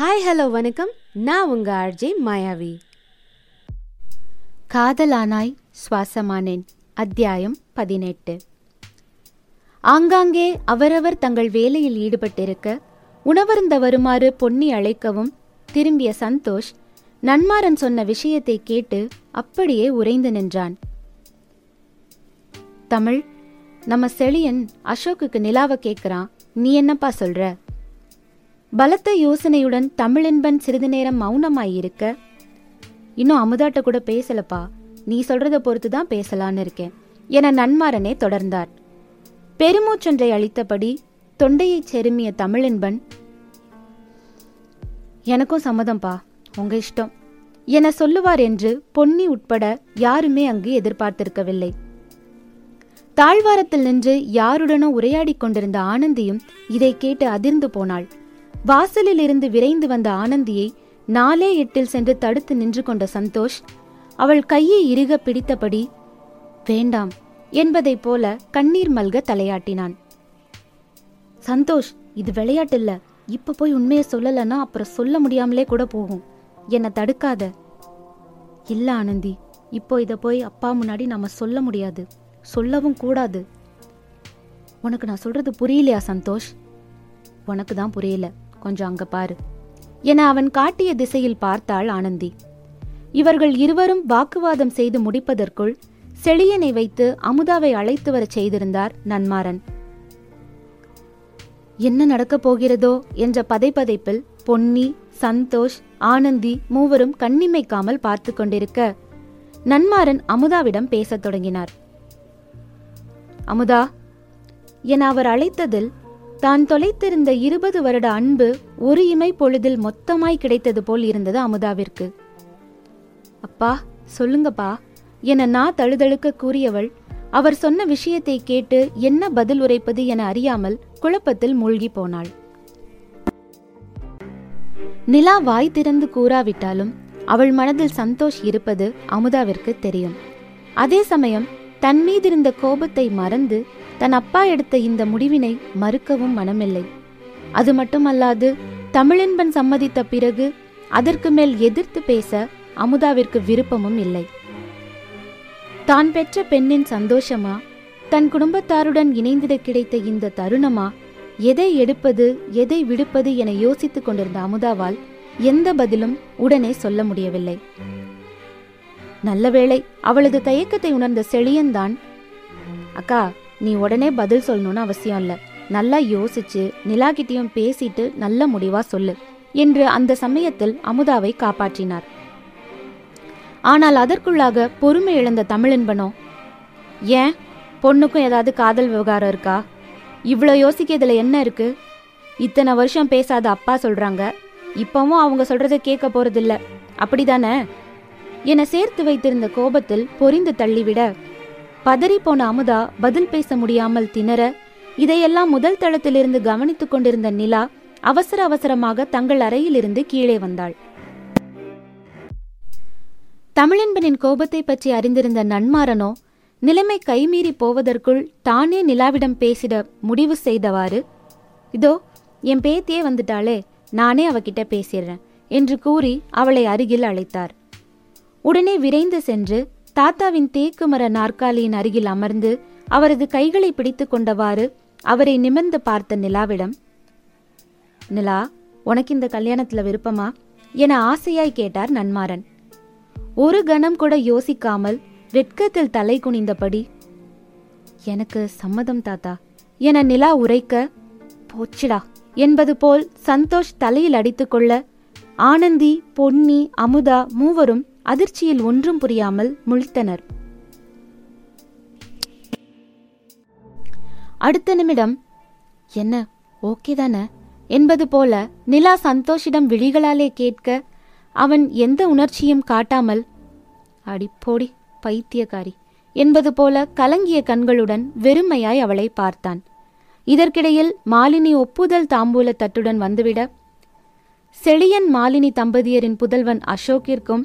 Hi hello வணக்கம். நான் உங்கள் ஆர்ஜே மாயாவி. காதலானாய் சுவாசமானேன் அத்தியாயம் 18. ஆங்காங்கே அவரவர் தங்கள் வேலையில் ஈடுபட்டிருக்க உணவருந்த வருமாறு பொன்னி அழைக்கவும் திரும்பிய சந்தோஷ் நன்மாரன் சொன்ன விஷயத்தை கேட்டு அப்படியே உறைந்து நின்றான். தமிழ், நம்ம செழியன் அசோக்குக்கு நிலாவை கேட்குறான், நீ என்னப்பா சொல்ற? பலத்த யோசனையுடன் தமிழன்பன் சிறிது நேரம் மௌனமாயிருக்க, இன்னும் அமுதாட்ட கூட பேசலப்பா, நீ சொல்றத பொறுத்து தான் பேசலான்னு இருக்கேன் என நன்மாரனே தொடர்ந்தார். பெருமூச்சொன்றை அளித்தபடி தொண்டையை செருமிய தமிழன்பன், எனக்கும் சம்மதம்பா, உங்க இஷ்டம் என சொல்லுவார் என்று பொன்னி உட்பட யாருமே அங்கு எதிர்பார்த்திருக்கவில்லை. தாழ்வாரத்தில் நின்று யாருடனோ உரையாடி கொண்டிருந்த ஆனந்தியும் இதை கேட்டு அதிர்ந்து போனாள். வாசலில் இருந்து விரைந்து வந்த ஆனந்தியை 4-8 சென்று தடுத்து நின்று கொண்ட சந்தோஷ் அவள் கையை இறுக பிடித்தபடி வேண்டாம் என்பதை போல கண்ணீர் மல்க தலையாட்டினான். சந்தோஷ், இது விளையாட்டில்ல, இப்ப போய் உண்மையை சொல்லலன்னா அப்புறம் சொல்ல முடியாமலே கூட போகும், என்னை தடுக்காத. இல்ல ஆனந்தி, இப்போ இதை போய் அப்பா முன்னாடி நம்ம சொல்ல முடியாது, சொல்லவும் கூடாது. உனக்கு நான் சொல்றது புரியலையா சந்தோஷ்? உனக்கு தான் புரியல, கொஞ்சம் அங்க பாரு என அவன் காட்டிய திசையில் பார்த்தாள் ஆனந்தி. இவர்கள் இருவரும் வாக்குவாதம் செய்து முடிப்பதற்குள் செழியனை வைத்து அமுதாவை அழைத்து வர செய்திருந்தார் நன்மாரன். என்ன நடக்கப் போகிறதோ என்ற பதைப்பதைப்பில் பொன்னி, சந்தோஷ், ஆனந்தி மூவரும் கண்ணிமைக்காமல் பார்த்து கொண்டிருக்க நன்மாரன் அமுதாவிடம் பேசத் தொடங்கினார். அமுதா என அவர் அழைத்ததில் தான் தொலைத்திருந்த 20 வருட அன்பு ஒரு இமை பொழுதில் மொத்தமாய் கிடைத்தது போல் இருந்தது அமுதாவிற்கு. அப்பா சொல்லுங்கப்பா என நான் தழுதழுக்க கூறியவள் அவர் சொன்ன விஷயத்தை கேட்டு என்ன பதில் உரைப்பது என அறியாமல் குழப்பத்தில் மூழ்கி போனாள். நிலா வாய் திறந்து கூறாவிட்டாலும் அவள் மனதில் சந்தோஷ் இருப்பது அமுதாவிற்கு தெரியும். அதே சமயம் தன் மீதிருந்த கோபத்தை மறந்து தன் அப்பா எடுத்த இந்த முடிவினை மறுக்கவும் மனமில்லை. அது மட்டுமல்லாது தமிழன்பன் சம்மதித்த பிறகு அதற்கு மேல் எதிர்த்து பேச அமுதாவிற்கு விருப்பமும் இல்லை. தான் பெற்ற பெண்ணின் சந்தோஷமா, தன் குடும்பத்தாருடன் இணைந்திட கிடைத்த இந்த தருணமா, எதை எடுப்பது எதை விடுப்பது என யோசித்துக் கொண்டிருந்த அமுதாவால் எந்த பதிலும் உடனே சொல்ல முடியவில்லை. நல்லவேளை அவளது தயக்கத்தை உணர்ந்த செழியன்தான், அக்கா நீ உடனே பதில் சொல்லணும்னு அவசியம் இல்லை, நல்லா யோசிச்சு நிலாகிட்டையும் பேசிட்டு நல்ல முடிவா சொல்லு என்று அந்த சமயத்தில் அமுதாவை காப்பாற்றினார். ஆனால் அதற்குள்ளாக பொறுமை இழந்த தமிழன்பனோ, ஏன் பொண்ணுக்கும் ஏதாவது காதல் விவகாரம் இருக்கா? இவ்வளோ யோசிக்கிறதுல என்ன இருக்கு? இத்தனை வருஷம் பேசாத அப்பா சொல்றாங்க, இப்பவும் அவங்க சொல்றதை கேட்க போறதில்ல, அப்படிதானே என சேர்த்து வைத்திருந்த கோபத்தில் பொறிந்து தள்ளிவிட பதறிப்போன அமுதா பதில் பேச முடியாமல் திணற இதையெல்லாம் முதல் தளத்திலிருந்து கவனித்துக் கொண்டிருந்த நிலா அவசர அவசரமாக தங்கள் அறையிலிருந்து கீழே வந்தாள். தமிழன்பனின் கோபத்தை பற்றி அறிந்திருந்த நன்மாரனோ நிலைமை கைமீறி போவதற்குள் தானே நிலாவிடம் பேசிட முடிவு செய்தவாறு, இதோ என் பேத்தியே வந்துட்டாளே, நானே அவகிட்ட பேசிடுறேன் என்று கூறி அவளை அருகில் அழைத்தார். உடனே விரைந்து சென்று தாத்தாவின் தேக்கு மர நாற்காலியின் அருகில் அமர்ந்து அவரது கைகளை பிடித்து கொண்டவாறு அவரை நிமிர்ந்து பார்த்த நிலாவிடம், நிலா உனக்கு இந்த கல்யாணத்துல விருப்பமா என ஆசையாய் கேட்டார் நன்மாரன். ஒரு கணம் கூட யோசிக்காமல் வெட்கத்தில் தலை குனிந்தபடி எனக்கு சம்மதம் தாத்தா என நிலா உரைக்க, போச்சிடா என்பது போல் சந்தோஷ் தலையில் அடித்துக்கொள்ள ஆனந்தி, பொன்னி, அமுதா மூவரும் அதிர்ச்சியில் ஒன்றும் புரியாமல் முழித்தனர். அடுத்த நிமிடம் என்ன ஓகேதானே என்பது போல நிலா சந்தோஷிடம் விழிகளாலே கேட்க அவன் எந்த உணர்ச்சியும் காட்டாமல் அடிப்போடி பைத்தியக்காரி என்பது போல கலங்கிய கண்களுடன் வெறுமையாய் அவளை பார்த்தான். இதற்கிடையில் மாலினி ஒப்புதல் தாம்பூல தட்டுடன் வந்துவிட செழியன் மாலினி தம்பதியரின் புதல்வன் அசோக்கிற்கும்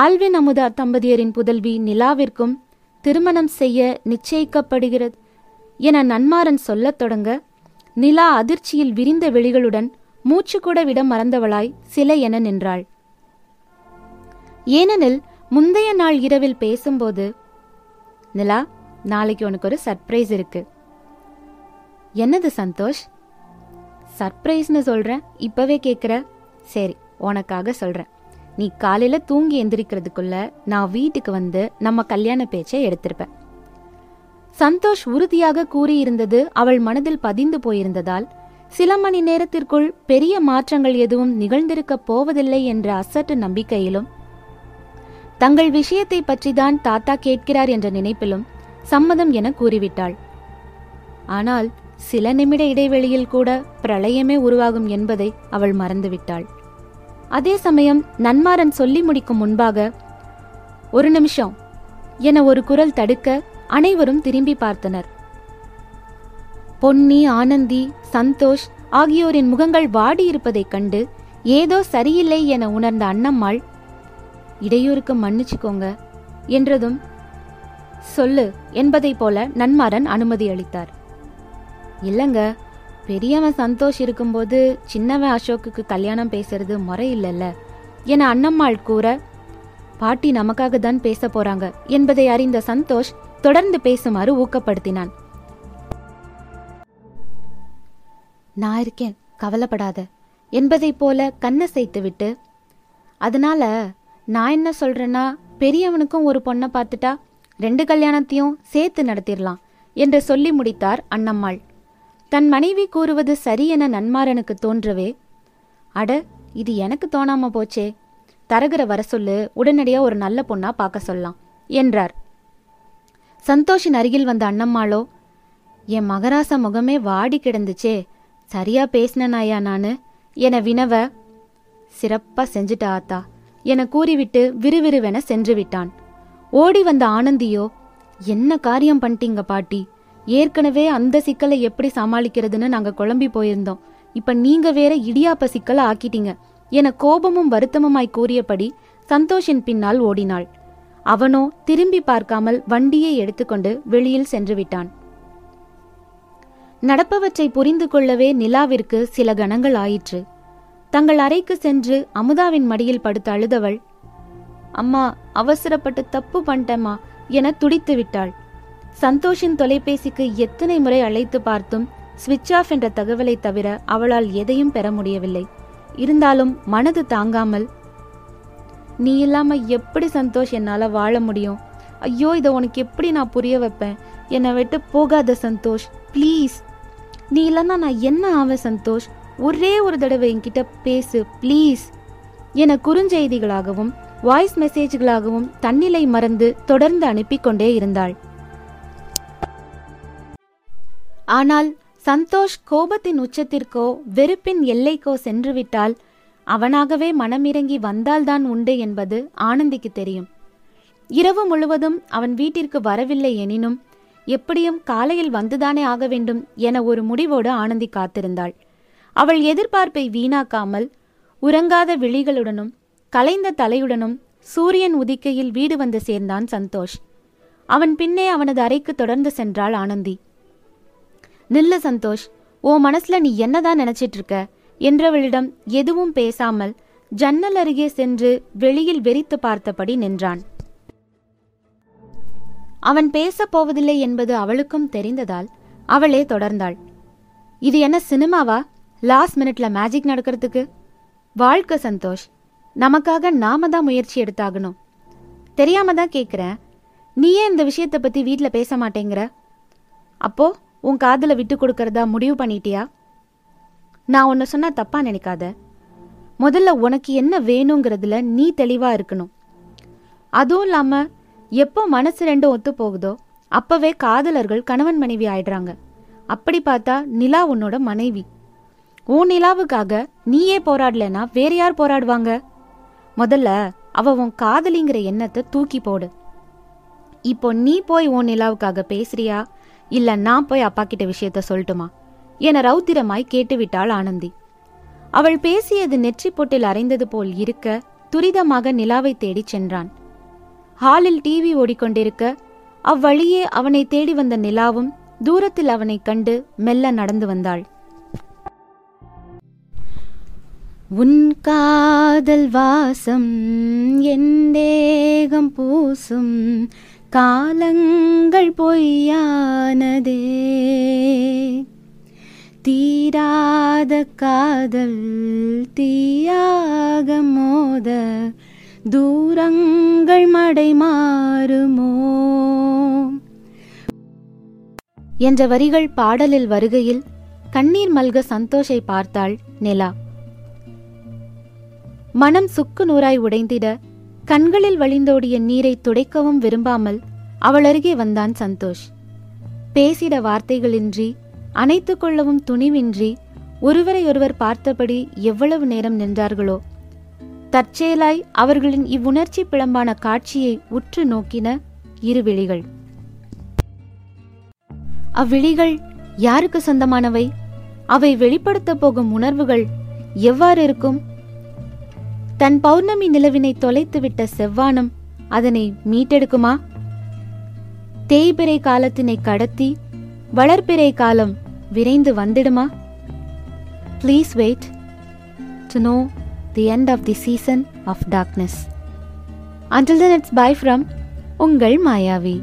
ஆல்வின் அமுதா தம்பதியரின் புதல்வி நிலாவிற்கும் திருமணம் செய்ய நிச்சயிக்கப்படுகிறது என நன்மாரன் சொல்லத் தொடங்க நிலா அதிர்ச்சியில் விரிந்த வெளிகளுடன் மூச்சுக்கூட விட மறந்தவளாய் சிலை என நின்றாள். ஏனெனில் முந்தைய நாள் இரவில் பேசும்போது, நிலா, நாளைக்கு உனக்கு ஒரு சர்ப்ரைஸ் இருக்கு. என்னது சந்தோஷ்? சர்ப்ரைஸ்னு சொல்றேன், இப்பவே கேட்குற? சரி, உனக்காக சொல்றேன். நீ காலையில தூங்கி எந்திரிக்கிறதுக்குள்ள நான் வீட்டுக்கு வந்து நம்ம கல்யாண பேச்சை எடுத்திருப்பேன். சந்தோஷ் உறுதியாக கூறியிருந்தது அவள் மனதில் பதிந்து போயிருந்ததால் சில மணி நேரத்திற்குள் பெரிய மாற்றங்கள் எதுவும் நிகழ்ந்திருக்க போவதில்லை என்ற அசட்டு நம்பிக்கையிலும், தங்கள் விஷயத்தை பற்றிதான் தாத்தா கேட்கிறார் என்ற நினைப்பிலும் சம்மதம் என கூறிவிட்டாள். ஆனால் சில நிமிட இடைவெளியில் கூட பிரளயமே உருவாகும் என்பதை அவள் மறந்துவிட்டாள். அதே சமயம் நன்மாரன் சொல்லி முடிக்கும் முன்பாக, ஒரு நிமிஷம் என ஒரு குரல் தடுக்க அனைவரும் திரும்பி பார்த்தனர். பொன்னி, ஆனந்தி, சந்தோஷ் ஆகியோரின் முகங்கள் வாடியிருப்பதைக் கண்டு ஏதோ சரியில்லை என உணர்ந்த அண்ணம்மாள், இடையூறுக்கு மன்னிச்சுக்கோங்க என்றதும், சொல்லு என்பதை போல நன்மாரன் அனுமதி அளித்தார். இல்லைங்க, பெரியவன் சந்தோஷ் இருக்கும்போது சின்னவன் அசோக்குக்கு கல்யாணம் பேசுறது முறை இல்லைல்ல என அண்ணம்மாள் கூற, பாட்டி நமக்காக தான் பேச போறாங்க என்பதை அறிந்த சந்தோஷ் தொடர்ந்து பேசுமாறு ஊக்கப்படுத்தினான். நான் இருக்கேன், கவலைப்படாத என்பதை போல கண்ணசைத்து விட்டு, அதனால நான் என்ன சொல்றேன்னா, பெரியவனுக்கும் ஒரு பொண்ணை பார்த்துட்டா 2 கல்யாணத்தையும் சேர்த்து நடத்திடலாம் என்று சொல்லி முடித்தார் அண்ணம்மாள். தன் மனைவி கூறுவது சரி என நன்மாரனுக்கு தோன்றவே, அட இது எனக்கு தோணாம போச்சே, தரகரை வர சொல்லு, உடனடியாக ஒரு நல்ல பொண்ணா பார்க்க சொல்லலாம் என்றார். சந்தோஷின் அருகில் வந்த அண்ணம்மாளோ, என் மகராசா முகமே வாடி கிடந்துச்சே, சரியா பேசினாயா நானு என வினவ, சிறப்பா செஞ்சுட்டா ஆத்தா என கூறிவிட்டு விறுவிறுவென சென்று விட்டான். ஓடி வந்த ஆனந்தியோ, என்ன காரியம் பண்ணிட்டீங்க பாட்டி, ஏற்கனவே அந்த சிக்கலை எப்படி சமாளிக்கிறதுன்னு நாங்க குழம்பி போயிருந்தோம், இப்ப நீங்க வேற இடியாப்ப சிக்கலை ஆக்கிட்டீங்க என கோபமும் வருத்தமுமாய் கூறியபடி சந்தோஷின் பின்னால் ஓடினாள். அவனோ திரும்பி பார்க்காமல் வண்டியை எடுத்துக்கொண்டு வெளியில் சென்று விட்டான். நடப்பவற்றை புரிந்து கொள்ளவே நிலாவிற்கு சில கணங்கள் ஆயிற்று. தங்கள் அறைக்கு சென்று அமுதாவின் மடியில் படுத்து அழுதவள், அம்மா அவசரப்பட்டு தப்பு பண்ணிட்டம்மா என துடித்து விட்டாள். சந்தோஷின் தொலைபேசிக்கு எத்தனை முறை அழைத்து பார்த்தும் ஸ்விட்ச் ஆஃப் என்ற தகவலை தவிர அவளால் எதையும் பெற முடியவில்லை. இருந்தாலும் மனது தாங்காமல், நீ இல்லாம எப்படி சந்தோஷ் என்னால வாழ முடியும், ஐயோ இதை உனக்கு எப்படி நான் புரிய வைப்பேன், என்னை விட்டு போகாத சந்தோஷ், ப்ளீஸ், நீ இல்லைன்னா நான் என்ன ஆவேன் சந்தோஷ், ஒரே ஒரு தடவை என்கிட்ட பேசு ப்ளீஸ் என குறுஞ்செய்திகளாகவும் வாய்ஸ் மெசேஜ்களாகவும் தன்னிலை மறந்து தொடர்ந்து அனுப்பி கொண்டே இருந்தாள். ஆனால் சந்தோஷ் கோபத்தின் உச்சத்திற்கோ வெறுப்பின் எல்லைக்கோ சென்றுவிட்டால் அவனாகவே மனமிறங்கி வந்தால்தான் உண்டு என்பது ஆனந்திக்கு தெரியும். இரவு முழுவதும் அவன் வீட்டிற்கு வரவில்லை. எனினும் எப்படியும் காலையில் வந்துதானே ஆக வேண்டும் என ஒரு முடிவோடு ஆனந்தி காத்திருந்தாள். அவள் எதிர்பார்ப்பை வீணாக்காமல் உறங்காத விழிகளுடனும் கலைந்த தலையுடனும் சூரியன் உதிக்கையில் வீடு வந்து சேர்ந்தான் சந்தோஷ். அவன் பின்னே அவனது அறைக்கு தொடர்ந்து சென்றாள் ஆனந்தி. நில்லு சந்தோஷ், ஓ மனசுல நீ என்னதான் நினைச்சிட்டு இருக்க என்றவளிடம் எதுவும் பேசாமல் ஜன்னல் அருகே சென்று வெளியில் வெறித்து பார்த்தபடி நின்றான். அவன் பேசப்போவதில்லை என்பது அவளுக்கும் தெரிந்ததால் அவளே தொடர்ந்தாள். இது என்ன சினிமாவா, லாஸ்ட் மினிட்ல மேஜிக் நடக்கிறதுக்கு? வாழ்க்கை சந்தோஷ், நமக்காக நாம தான் முயற்சி எடுத்தாகணும். தெரியாம தான் கேட்குறேன், நீயே இந்த விஷயத்தை பற்றி வீட்டில் பேச மாட்டேங்கிற, அப்போ உன் காதலை விட்டு கொடுக்கறதா முடிவு பண்ணிட்டியா? நான் உன்னை சொன்னா தப்பா நினைக்காத, முதல்ல உனக்கு என்ன வேணுங்கிறதுல நீ தெளிவா இருக்கணும். அதுவும் இல்லாம எப்போ மனசு ரெண்டும் ஒத்து போகுதோ அப்பவே காதலர்கள் கணவன் மனைவி ஆயிடுறாங்க. அப்படி பார்த்தா நிலா உன்னோட மனைவி. உன் நிலாவுக்காக நீயே போராடலன்னா வேற யார் போராடுவாங்க? முதல்ல அவ உன் காதலிங்கிற எண்ணத்தை தூக்கி போடு. இப்போ நீ போய் உன் நிலாவுக்காக பேசுறியா, இல்ல நான் போய் அப்பா கிட்ட விஷயத்த சொல்லட்டுமா என ரௌத்திரமாய் கேட்டுவிட்டாள் ஆனந்தி. அவள் பேசியது நெற்றி பொட்டில் அரைந்தது போல் இருக்க துரிதமாக நிலாவை தேடி சென்றான். ஹாலில் டிவி ஓடிக்கொண்டிருக்க அவ்வழியே அவனை தேடி வந்த நிலாவும் தூரத்தில் அவனை கண்டு மெல்ல நடந்து வந்தாள். உன் காதல் வாசம் என் தேகம் பூசும் காலங்கள் பொய்யானதே. தீராத காதல் தீயாக மோத தூரங்கள் மடை மாறுமோ என்ற வரிகள் பாடலில் வருகையில் கண்ணீர் மல்க சந்தோஷை பார்த்தாள் நிலா. மனம் சுக்கு நூறாய் உடைந்திட கண்களில் வழிந்தோடிய நீரை துடைக்கவும் விரும்பாமல் அவள் அருகே வந்தான் சந்தோஷ். பேசிட வார்த்தைகளின்றி அணைத்து கொள்ளவும் துணிவின்றி ஒருவரையொருவர் பார்த்தபடி எவ்வளவு நேரம் நின்றார்களோ. தற்செயலாய் அவர்களின் இவ்வுணர்ச்சி பிளம்பான காட்சியை உற்று நோக்கின இருவிழிகள். அவ்விழிகள் யாருக்கு சொந்தமானவை? அவை வெளிப்படுத்த போகும் உணர்வுகள் எவ்வாறு இருக்கும்? தன் பௌர்ணமி நிலவினை தொலைத்துவிட்ட செவ்வானம் அதனை மீட்டெடுக்குமா? தேய்பிறை காலத்தினை கடத்தி வளர்பிறை காலம் விரைந்து வந்திடுமா? Please wait to know the end of the season of darkness. Until then, it's bye from உங்கள் மாயாவி.